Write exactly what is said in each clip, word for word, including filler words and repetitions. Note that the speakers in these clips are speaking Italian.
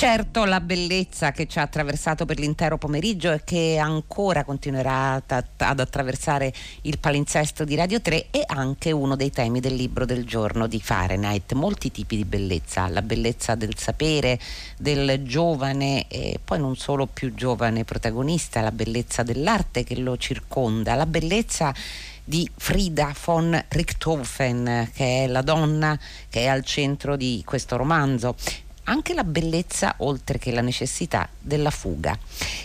certo la bellezza che ci ha attraversato per l'intero pomeriggio e che ancora continuerà ad attraversare il palinsesto di Radio tre è anche uno dei temi del libro del giorno di Fahrenheit. Molti tipi di bellezza, la bellezza del sapere, del giovane e poi non solo più giovane protagonista, la bellezza dell'arte che lo circonda, la bellezza di Frieda von Richthofen, che è la donna che è al centro di questo romanzo, anche la bellezza oltre che la necessità della fuga.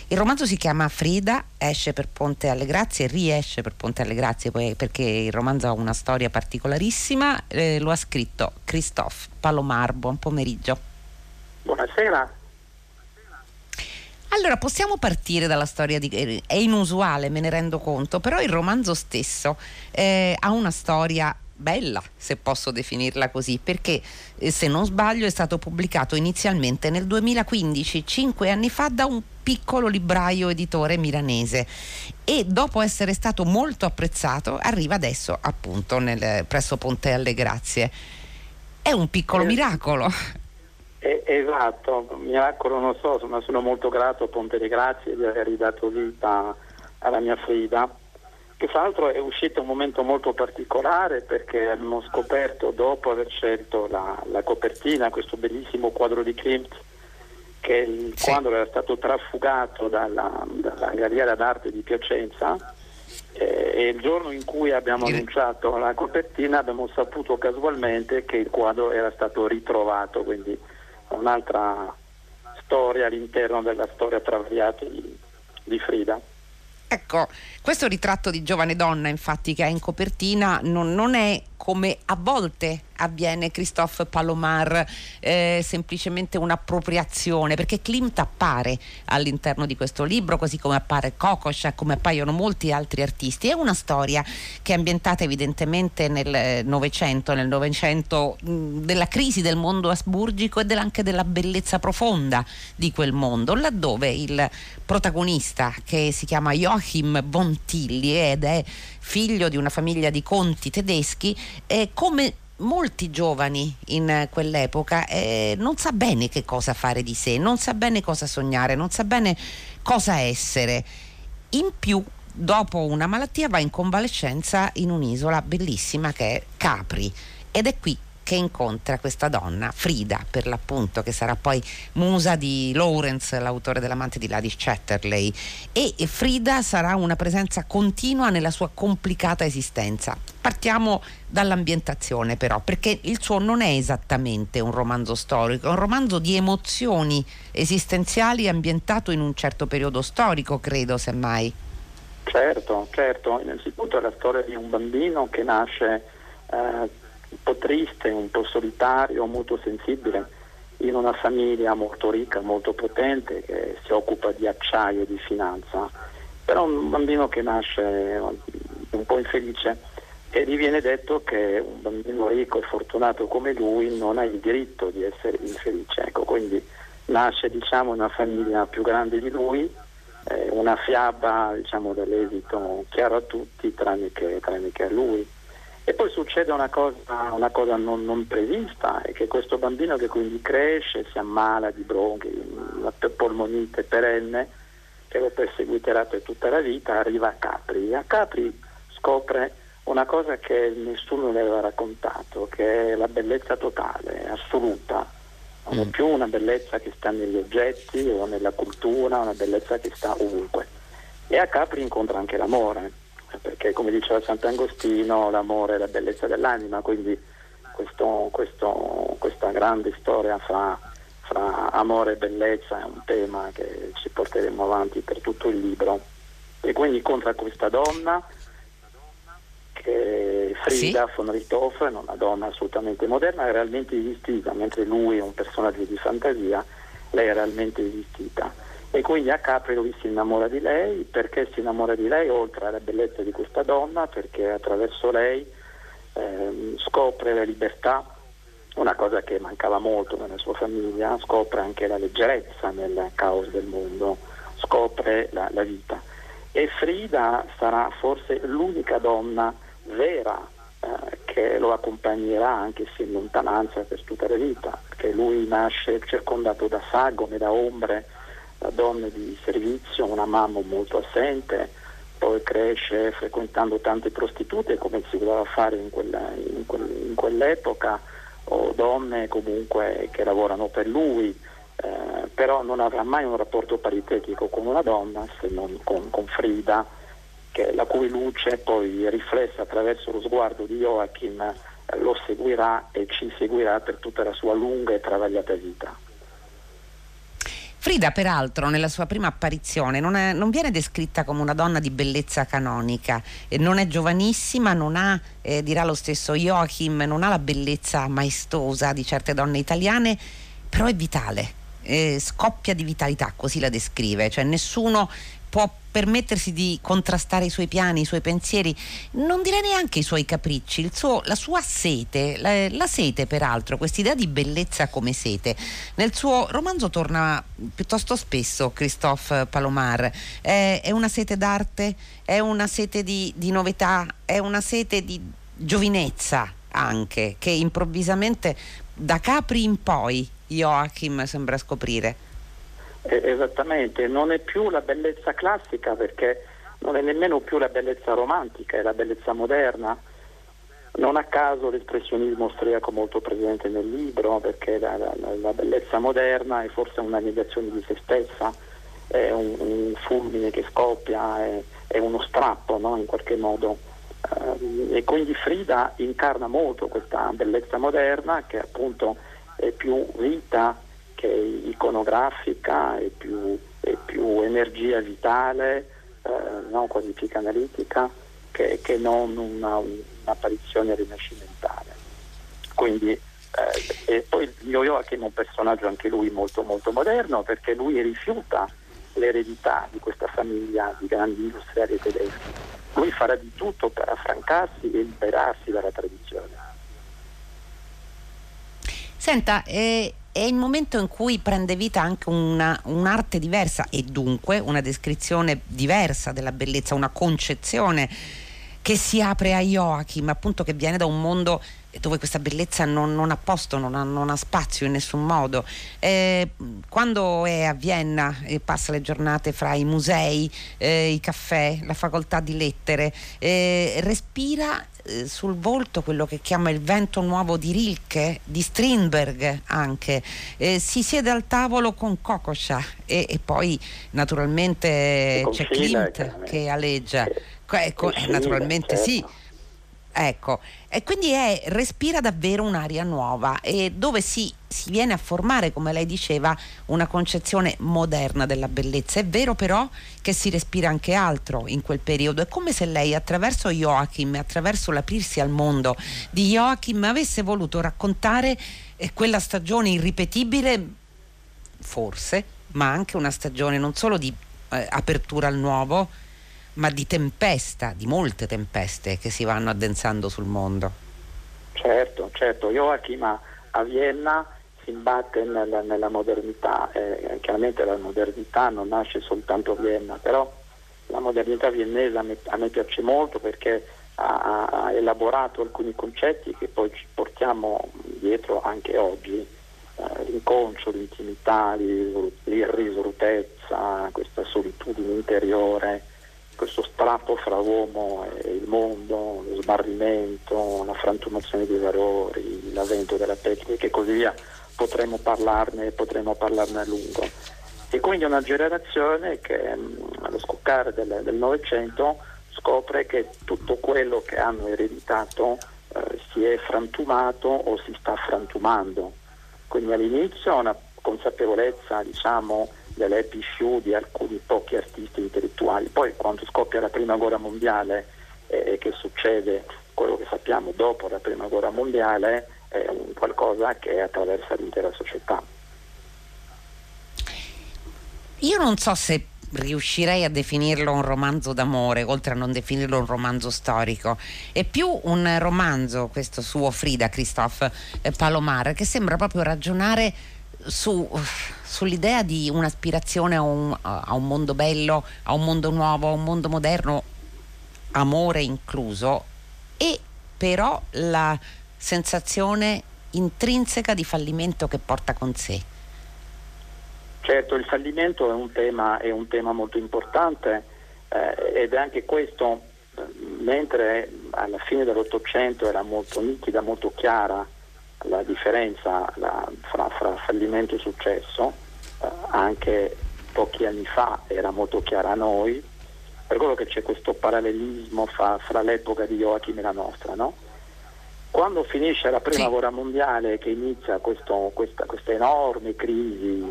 Il romanzo si chiama Frieda, esce per Ponte Alle Grazie, riesce per Ponte Alle Grazie perché il romanzo ha una storia particolarissima, eh, lo ha scritto Christophe Palomar. Buon pomeriggio. Buonasera. Allora, possiamo partire dalla storia di... è inusuale, me ne rendo conto, però il romanzo stesso eh, ha una storia bella, se posso definirla così, perché eh, se non sbaglio è stato pubblicato inizialmente nel duemilaquindici, cinque anni fa, da un piccolo libraio editore milanese e dopo essere stato molto apprezzato arriva adesso appunto nel, presso Ponte Alle Grazie. È un piccolo eh. miracolo. Esatto, miracolo non so, ma sono molto grato a Ponte Alle Grazie di aver ridato vita alla mia Frida, che fra l'altro è uscito un momento molto particolare perché abbiamo scoperto, dopo aver scelto la, la copertina, questo bellissimo quadro di Klimt, che il sì. quadro era stato trafugato dalla, dalla Galleria d'Arte di Piacenza, eh, e il giorno in cui abbiamo annunciato la copertina abbiamo saputo casualmente che il quadro era stato ritrovato, quindi un'altra storia all'interno della storia travagliata di, di Frida. Ecco, questo ritratto di giovane donna infatti che è in copertina non, non è, come a volte avviene, Christophe Palomar, eh, semplicemente un'appropriazione, perché Klimt appare all'interno di questo libro, così come appare Kokoschka, come appaiono molti altri artisti. È una storia che è ambientata evidentemente nel Novecento, nel Novecento della crisi del mondo asburgico e del, anche della bellezza profonda di quel mondo, laddove il protagonista, che si chiama Joachim von Tilly ed è figlio di una famiglia di conti tedeschi, eh, come molti giovani in quell'epoca eh, non sa bene che cosa fare di sé, non sa bene cosa sognare, non sa bene cosa essere. In più, dopo una malattia va in convalescenza in un'isola bellissima che è Capri, ed è qui che incontra questa donna, Frida per l'appunto, che sarà poi musa di Lawrence, l'autore dell'Amante di Lady Chatterley, e Frida sarà una presenza continua nella sua complicata esistenza. Partiamo dall'ambientazione però, perché il suo non è esattamente un romanzo storico, è un romanzo di emozioni esistenziali ambientato in un certo periodo storico, credo, semmai. Certo, certo, innanzitutto è la storia di un bambino che nasce eh, un po' triste, un po' solitario, molto sensibile, in una famiglia molto ricca, molto potente, che si occupa di acciaio e di finanza, però un bambino che nasce un po' infelice, e gli viene detto che un bambino ricco e fortunato come lui non ha il diritto di essere infelice. Ecco, quindi nasce, diciamo, una famiglia più grande di lui, eh, una fiaba, diciamo, dall'esito chiaro a tutti tranne che, tranne che a lui. E poi succede una cosa, una cosa non, non prevista, è che questo bambino, che quindi cresce, si ammala di bronchi, una polmonite perenne che lo perseguiterà per tutta la vita, arriva a Capri. A Capri scopre una cosa che nessuno le aveva raccontato, che è la bellezza totale, assoluta. Non è più una bellezza che sta negli oggetti o nella cultura, una bellezza che sta ovunque. E a Capri incontra anche l'amore, perché, come diceva Sant'Agostino, l'amore è la bellezza dell'anima, quindi questo, questo, questa grande storia fra, fra amore e bellezza è un tema che ci porteremo avanti per tutto il libro. E quindi incontra questa donna, che è Frieda sì. von Richthofen, una donna assolutamente moderna, realmente esistita, mentre lui è un personaggio di fantasia, lei è realmente esistita. E quindi a Capri lui si innamora di lei. Perché si innamora di lei? Oltre alla bellezza di questa donna, perché attraverso lei eh, scopre la libertà, una cosa che mancava molto nella sua famiglia, scopre anche la leggerezza nel caos del mondo, scopre la, la vita. E Frida sarà forse l'unica donna vera eh, che lo accompagnerà anche se in lontananza per tutta la vita. perché lui nasce circondato da sagome, da ombre, da donne di servizio, una mamma molto assente, poi cresce frequentando tante prostitute, come si doveva fare in, quella, in, quel, in quell'epoca, o donne comunque che lavorano per lui, eh, però non avrà mai un rapporto paritetico con una donna, se non con, con Frida, che, la cui luce poi riflessa attraverso lo sguardo di Joachim eh, lo seguirà e ci seguirà per tutta la sua lunga e travagliata vita. Frida, peraltro, nella sua prima apparizione non, è, non viene descritta come una donna di bellezza canonica, eh, non è giovanissima, non ha, eh, dirà lo stesso Joachim, non ha la bellezza maestosa di certe donne italiane, però è vitale, eh, scoppia di vitalità, così la descrive, cioè nessuno può permettersi di contrastare i suoi piani, i suoi pensieri, non direi neanche i suoi capricci, il suo, la sua sete, la, la sete peraltro, quest'idea di bellezza come sete. Nel suo romanzo torna piuttosto spesso Christophe Palomar, è, è una sete d'arte, è una sete di, di novità, è una sete di giovinezza anche, che improvvisamente da Capri in poi Joachim sembra scoprire. Esattamente, non è più la bellezza classica, perché non è nemmeno più la bellezza romantica, è la bellezza moderna. Non a caso l'espressionismo austriaco molto presente nel libro, perché la, la, la bellezza moderna è forse una negazione di se stessa, è un, un fulmine che scoppia, è, è uno strappo, no? In qualche modo. E quindi Frida incarna molto questa bellezza moderna, che appunto è più vita che è iconografica, e più, è più energia vitale, eh, non codifica analitica, che, che non una, un'apparizione rinascimentale. Quindi, eh, e poi Joachim è un personaggio anche lui molto molto moderno, perché lui rifiuta l'eredità di questa famiglia di grandi industriali tedeschi. Lui farà di tutto per affrancarsi e liberarsi dalla tradizione. Senta, eh... è il momento in cui prende vita anche una, un'arte diversa e dunque una descrizione diversa della bellezza, una concezione che si apre a Joachim, appunto, che viene da un mondo dove questa bellezza non, non ha posto, non ha, non ha spazio in nessun modo. Eh, quando è a Vienna e passa le giornate fra i musei, eh, i caffè, la facoltà di lettere, eh, respira sul volto quello che chiama il vento nuovo di Rilke, di Strindberg anche, eh, si siede al tavolo con Kokoschka e, e poi naturalmente c'è Klimt che aleggia, ecco, eh, naturalmente sì, ecco, e quindi è, respira davvero un'aria nuova, e dove si, si viene a formare, come lei diceva, una concezione moderna della bellezza. È vero però che si respira anche altro in quel periodo, è come se lei attraverso Joachim, attraverso l'aprirsi al mondo di Joachim, avesse voluto raccontare eh, quella stagione irripetibile, forse, ma anche una stagione non solo di eh, apertura al nuovo, ma di tempesta, di molte tempeste che si vanno addensando sul mondo. Certo, certo, Joachim a Vienna si imbatte nella, nella modernità, eh, chiaramente la modernità non nasce soltanto a Vienna, però la modernità viennese a me, a me piace molto, perché ha, ha elaborato alcuni concetti che poi ci portiamo dietro anche oggi, eh, l'inconcio, l'intimità, l'irrisolutezza, questa solitudine interiore, questo strappo fra uomo e il mondo, lo sbarrimento, la frantumazione dei valori, l'avvento della tecnica e così via. Potremmo parlarne, potremmo parlarne a lungo. E quindi è una generazione che mh, allo scoccare del, del Novecento scopre che tutto quello che hanno ereditato eh, si è frantumato o si sta frantumando. Quindi all'inizio una consapevolezza, diciamo, dell'epifiù di alcuni pochi artisti intellettuali. Poi quando scoppia la prima guerra mondiale e eh, che succede quello che sappiamo dopo la prima guerra mondiale, è un qualcosa che attraversa l'intera società. Io non so se riuscirei a definirlo un romanzo d'amore, oltre a non definirlo un romanzo storico. È più un romanzo, questo suo Frida, Christophe Palomar, che sembra proprio ragionare Su, sull'idea di un'aspirazione a un, a un mondo bello, a un mondo nuovo, a un mondo moderno, amore incluso, e però la sensazione intrinseca di fallimento che porta con sé? Certo, il fallimento è un tema, è un tema molto importante, eh, ed è anche questo, mentre alla fine dell'Ottocento era molto nitida, molto chiara la differenza la, fra, fra fallimento e successo, eh, anche pochi anni fa era molto chiara a noi, per quello che c'è questo parallelismo fra, fra l'epoca di Joachim e la nostra, no? Quando finisce la prima guerra mondiale, che inizia questo, questa, questa enorme crisi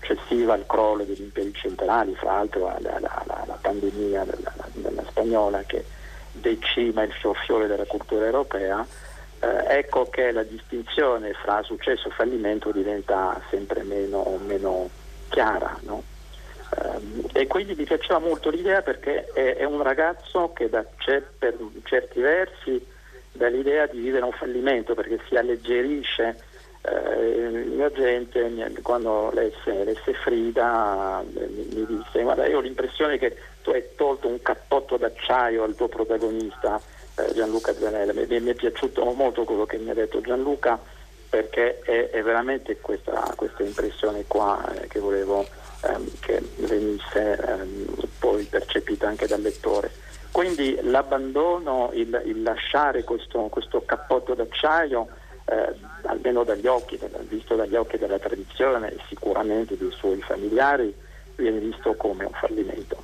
successiva al crollo degli imperi centrali, fra l'altro la, la, la, la pandemia della, della spagnola che decima il fiore della cultura europea, eh, ecco che la distinzione fra successo e fallimento diventa sempre meno, meno chiara, no? E quindi mi piaceva molto l'idea, perché è, è un ragazzo che da, c'è per certi versi dall'idea di vivere un fallimento, perché si alleggerisce. Eh, mia gente, mia, quando lesse, lesse Frida, mi, mi disse: guarda, io ho l'impressione che tu hai tolto un cappotto d'acciaio al tuo protagonista, eh, Gianluca Zanella. Mi, mi è piaciuto molto quello che mi ha detto Gianluca, perché è, è veramente questa, questa impressione qua eh, che volevo che venisse ehm, poi percepita anche dal lettore. Quindi l'abbandono, il, il lasciare questo, questo cappotto d'acciaio, eh, almeno dagli occhi, visto dagli occhi della tradizione e sicuramente dei suoi familiari, viene visto come un fallimento.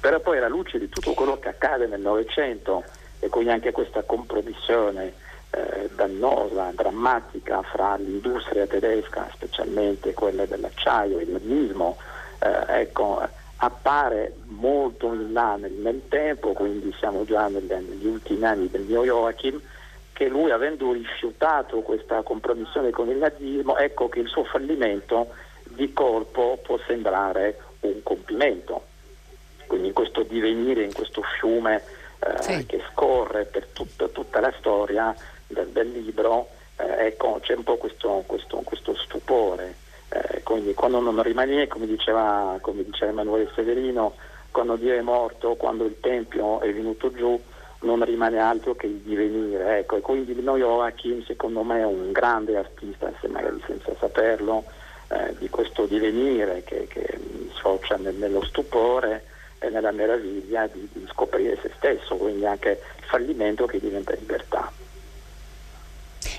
Però poi, alla luce di tutto quello che accade nel Novecento, e quindi anche questa compromissione eh, dannosa, drammatica fra l'industria tedesca, specialmente quella dell'acciaio e il nazismo, eh, ecco, appare molto in là nel, nel tempo, quindi siamo già nel, negli ultimi anni del mio Joachim, che lui, avendo rifiutato questa compromissione con il nazismo, ecco che il suo fallimento di colpo può sembrare un compimento. Quindi in questo divenire, in questo fiume eh, sì. che scorre per tut- tutta la storia Del, del libro, eh, ecco, c'è un po' questo, questo, questo stupore, eh, quindi quando non rimane, come diceva, come diceva Emanuele Severino, quando Dio è morto, quando il Tempio è venuto giù, non rimane altro che il divenire, ecco. E quindi noi Joachim, secondo me, è un grande artista, se magari senza saperlo, eh, di questo divenire che, che sfocia nel, nello stupore e nella meraviglia di, di scoprire se stesso, quindi anche il fallimento che diventa libertà.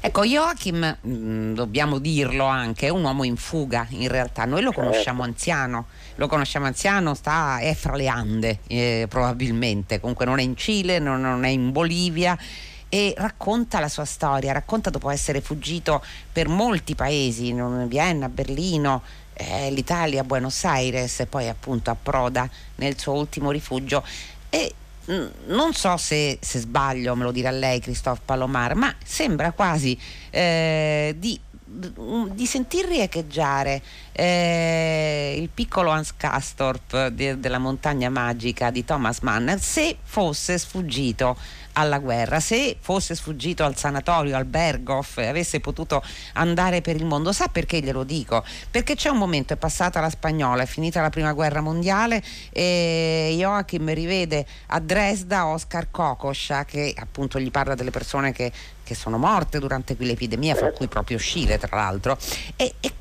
Ecco, Joachim, mh, dobbiamo dirlo anche, è un uomo in fuga in realtà. Noi lo conosciamo anziano, lo conosciamo anziano, sta, è fra le Ande, eh, probabilmente, comunque non è in Cile, non, non è in Bolivia, e racconta la sua storia, racconta dopo essere fuggito per molti paesi, Vienna, Berlino, eh, l'Italia, Buenos Aires, e poi appunto approda nel suo ultimo rifugio. E non so se, se sbaglio, me lo dirà lei, Christophe Palomar, ma sembra quasi eh, di, di sentir riecheggiare eh, il piccolo Hans Castorp de, della Montagna Magica di Thomas Mann, se fosse sfuggito alla guerra, se fosse sfuggito al sanatorio, al Berghof, avesse potuto andare per il mondo. Sa perché glielo dico? Perché c'è un momento, è passata la spagnola, è finita la prima guerra mondiale, e Joachim rivede a Dresda Oscar Kokoschka, che appunto gli parla delle persone che, che sono morte durante quell'epidemia, fra cui proprio Cile, tra l'altro, e, e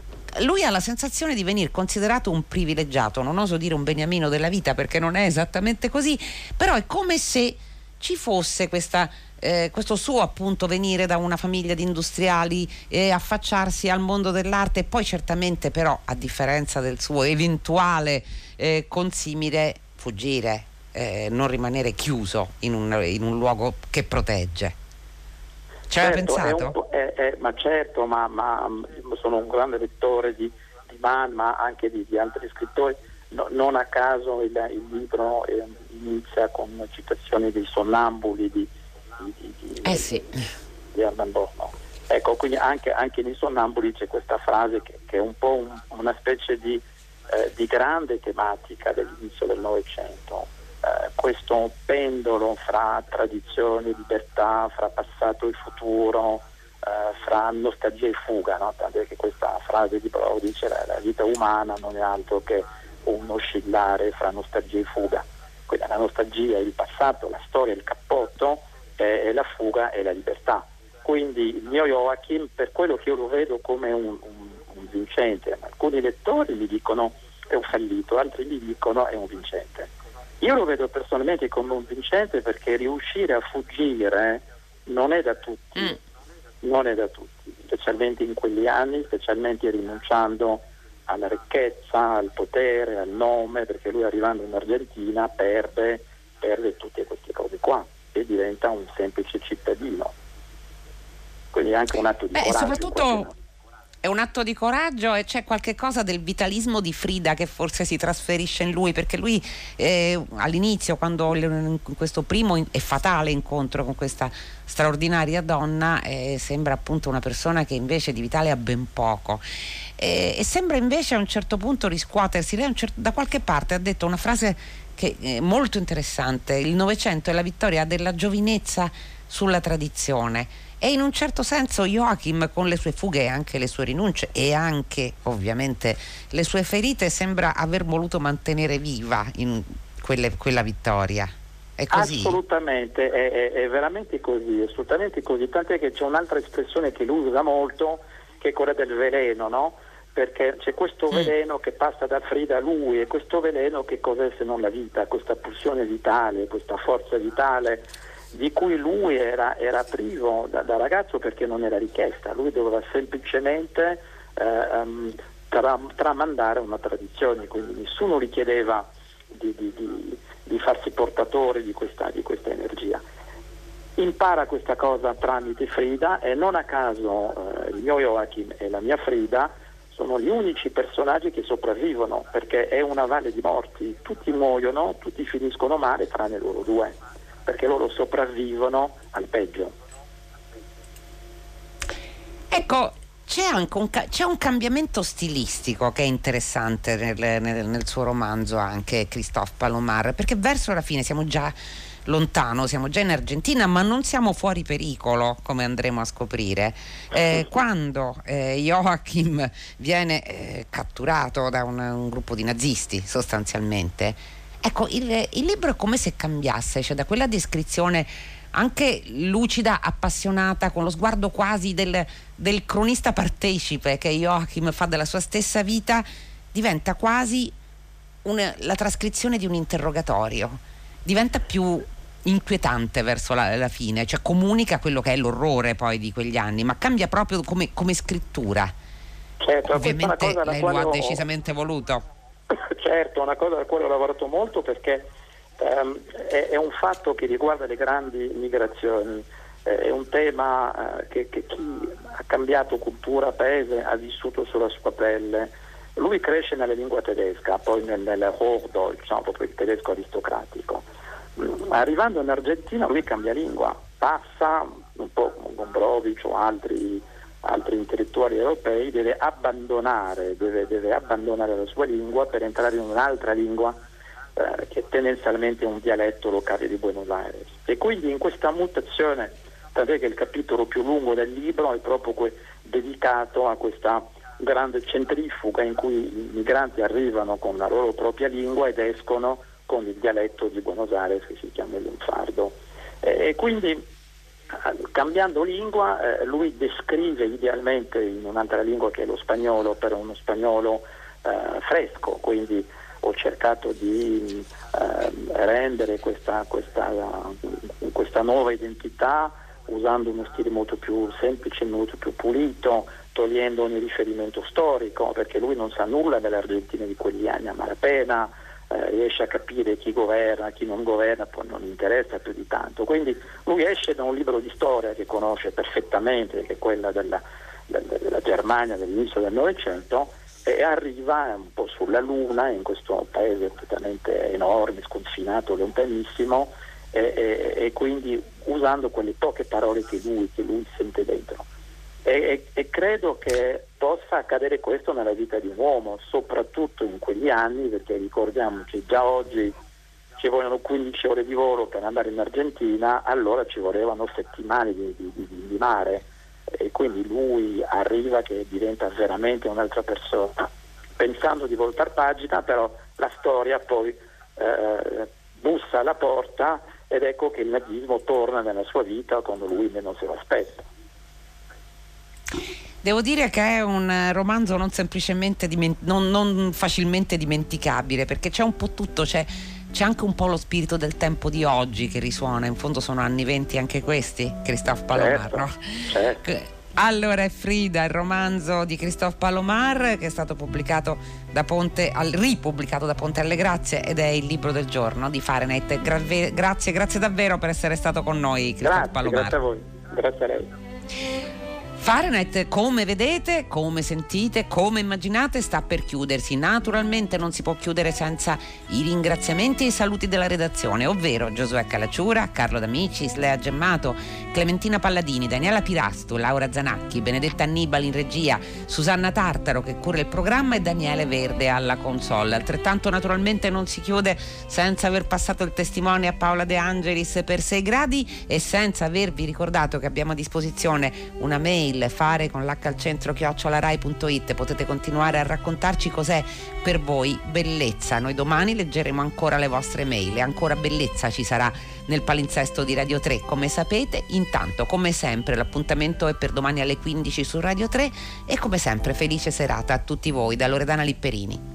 lui ha la sensazione di venir considerato un privilegiato, non oso dire un beniamino della vita, perché non è esattamente così, però è come se ci fosse questa, eh, questo suo appunto venire da una famiglia di industriali e affacciarsi al mondo dell'arte, e poi certamente però, a differenza del suo eventuale eh, consimile, fuggire, eh, non rimanere chiuso in un, in un luogo che protegge. Ci certo, aveva pensato? È un, è, è, ma certo, ma, ma sono un grande lettore di, di Mann, ma anche di, di altri scrittori. No, non a caso il, il libro eh, inizia con citazioni dei sonnambuli di, di, di, eh sì. di, di Alban Borno. Ecco, quindi anche, anche nei sonnambuli c'è questa frase che, che è un po' un, una specie di, eh, di grande tematica dell'inizio del Novecento, eh, questo pendolo fra tradizione e libertà, fra passato e futuro, eh, fra nostalgia e fuga, no? Tant'è che questa frase di Borno dice: la, la vita umana non è altro che un oscillare fra nostalgia e fuga. Quella, la nostalgia è il passato, la storia, il cappotto, e la fuga è la libertà. Quindi il mio Joachim, per quello che io lo vedo come un, un, un vincente, alcuni lettori mi dicono è un fallito, altri mi dicono è un vincente. Io lo vedo personalmente come un vincente perché riuscire a fuggire non è da tutti, mm. non è da tutti, specialmente in quegli anni, specialmente rinunciando alla ricchezza, al potere, al nome, perché lui arrivando in Argentina perde, perde tutte queste cose qua e diventa un semplice cittadino. Quindi è anche un atto di Beh, coraggio. Soprattutto è un atto di coraggio e c'è qualche cosa del vitalismo di Frida che forse si trasferisce in lui, perché lui eh, all'inizio, quando in questo primo e fatale incontro con questa straordinaria donna, eh, sembra appunto una persona che invece di vitale ha ben poco eh, e sembra invece a un certo punto riscuotersi. Lei un cer- da qualche parte ha detto una frase che è molto interessante: il Novecento è la vittoria della giovinezza sulla tradizione. E in un certo senso Joachim, con le sue fughe e anche le sue rinunce e anche ovviamente le sue ferite, sembra aver voluto mantenere viva in quelle, quella vittoria. È così? Assolutamente, è, è, è veramente così, assolutamente così, tant'è che c'è un'altra espressione che lui usa molto, che è quella del veleno, no? Perché c'è questo veleno mm. che passa da Frida a lui, e questo veleno che cos'è se non la vita, questa pulsione vitale, questa forza vitale di cui lui era, era privo da, da ragazzo, perché non era richiesta. Lui doveva semplicemente eh, um, tra, tramandare una tradizione, quindi nessuno gli chiedeva di, di, di, di farsi portatore di questa, di questa energia. Impara questa cosa tramite Frida, e non a caso eh, il mio Joachim e la mia Frida sono gli unici personaggi che sopravvivono, perché è una valle di morti, tutti muoiono, tutti finiscono male tranne loro due, perché loro sopravvivono al peggio. Ecco, c'è anche un, c'è un cambiamento stilistico che è interessante nel, nel, nel suo romanzo, anche Christophe Palomar, perché verso la fine siamo già lontano, siamo già in Argentina, ma non siamo fuori pericolo, come andremo a scoprire. Eh, quando eh, Joachim viene eh, catturato da un, un gruppo di nazisti, sostanzialmente. Ecco, il, il libro è come se cambiasse, cioè da quella descrizione anche lucida, appassionata, con lo sguardo quasi del, del cronista partecipe che Joachim fa della sua stessa vita, diventa quasi una, la trascrizione di un interrogatorio, diventa più inquietante verso la, la fine, cioè comunica quello che è l'orrore poi di quegli anni, ma cambia proprio come, come scrittura. Certo, ovviamente lei lo ha decisamente ho... voluto. Certo, una cosa da cui ho lavorato molto, perché ehm, è, è un fatto che riguarda le grandi migrazioni, eh, è un tema eh, che, che chi ha cambiato cultura, paese, ha vissuto sulla sua pelle. Lui cresce nella lingua tedesca, poi nel, nel Hochdeutsch, no, proprio il tedesco aristocratico. Arrivando in Argentina lui cambia lingua, passa un po' con Gombrovich o altri altri intellettuali europei, deve abbandonare deve, deve abbandonare la sua lingua per entrare in un'altra lingua eh, che è tendenzialmente un dialetto locale di Buenos Aires. E quindi in questa mutazione, tant'è che il capitolo più lungo del libro è proprio que- dedicato a questa grande centrifuga in cui i migranti arrivano con la loro propria lingua ed escono con il dialetto di Buenos Aires, che si chiama il lunfardo. Eh, e quindi cambiando lingua, eh, lui descrive idealmente in un'altra lingua che è lo spagnolo, per uno spagnolo eh, fresco. Quindi ho cercato di eh, rendere questa, questa, questa nuova identità usando uno stile molto più semplice, molto più pulito, togliendo ogni riferimento storico, perché lui non sa nulla dell'Argentina di quegli anni a malapena, Eh, riesce a capire chi governa, chi non governa, poi non interessa più di tanto. Quindi lui esce da un libro di storia che conosce perfettamente, che è quella della, della Germania dell'inizio del Novecento, e arriva un po' sulla luna in questo paese completamente enorme, sconfinato, lontanissimo, e, e, e quindi usando quelle poche parole che lui, che lui sente dentro. E, e, e credo che possa accadere questo nella vita di un uomo, soprattutto in quegli anni, perché ricordiamoci, già oggi ci vogliono quindici ore di volo per andare in Argentina, allora ci volevano settimane di, di, di, di mare, e quindi lui arriva che diventa veramente un'altra persona, pensando di voltar pagina, però la storia poi eh, bussa alla porta, ed ecco che il nazismo torna nella sua vita quando lui meno se lo aspetta. Devo dire che è un romanzo non semplicemente diment- non, non facilmente dimenticabile, perché c'è un po' tutto, c'è c'è anche un po' lo spirito del tempo di oggi che risuona, in fondo sono anni venti anche questi, Christophe Palomar, certo, no? Certo. Allora è Frida, il romanzo di Christophe Palomar che è stato pubblicato da Ponte, al, ripubblicato da Ponte Alle Grazie, ed è il libro del giorno di Fahrenheit. Gra- grazie, grazie davvero per essere stato con noi, Christophe Palomar. Grazie a voi, grazie a lei. Fahrenheit, come vedete, come sentite, come immaginate, sta per chiudersi. Naturalmente non si può chiudere senza i ringraziamenti e i saluti della redazione, ovvero Giosuè Calaciura, Carlo D'Amici, Slea Gemmato, Clementina Palladini, Daniela Pirastu, Laura Zanacchi, Benedetta Annibali in regia, Susanna Tartaro che cura il programma e Daniele Verde alla console. Altrettanto naturalmente non si chiude senza aver passato il testimone a Paola De Angelis per sei gradi e senza avervi ricordato che abbiamo a disposizione una mail, fare con l'h al centro chiocciola rai punto it. Potete continuare a raccontarci cos'è per voi bellezza. Noi domani leggeremo ancora le vostre mail e ancora bellezza ci sarà nel palinsesto di Radio tre, come sapete. Intanto, come sempre, l'appuntamento è per domani alle quindici su Radio tre e come sempre felice serata a tutti voi da Loredana Lipperini.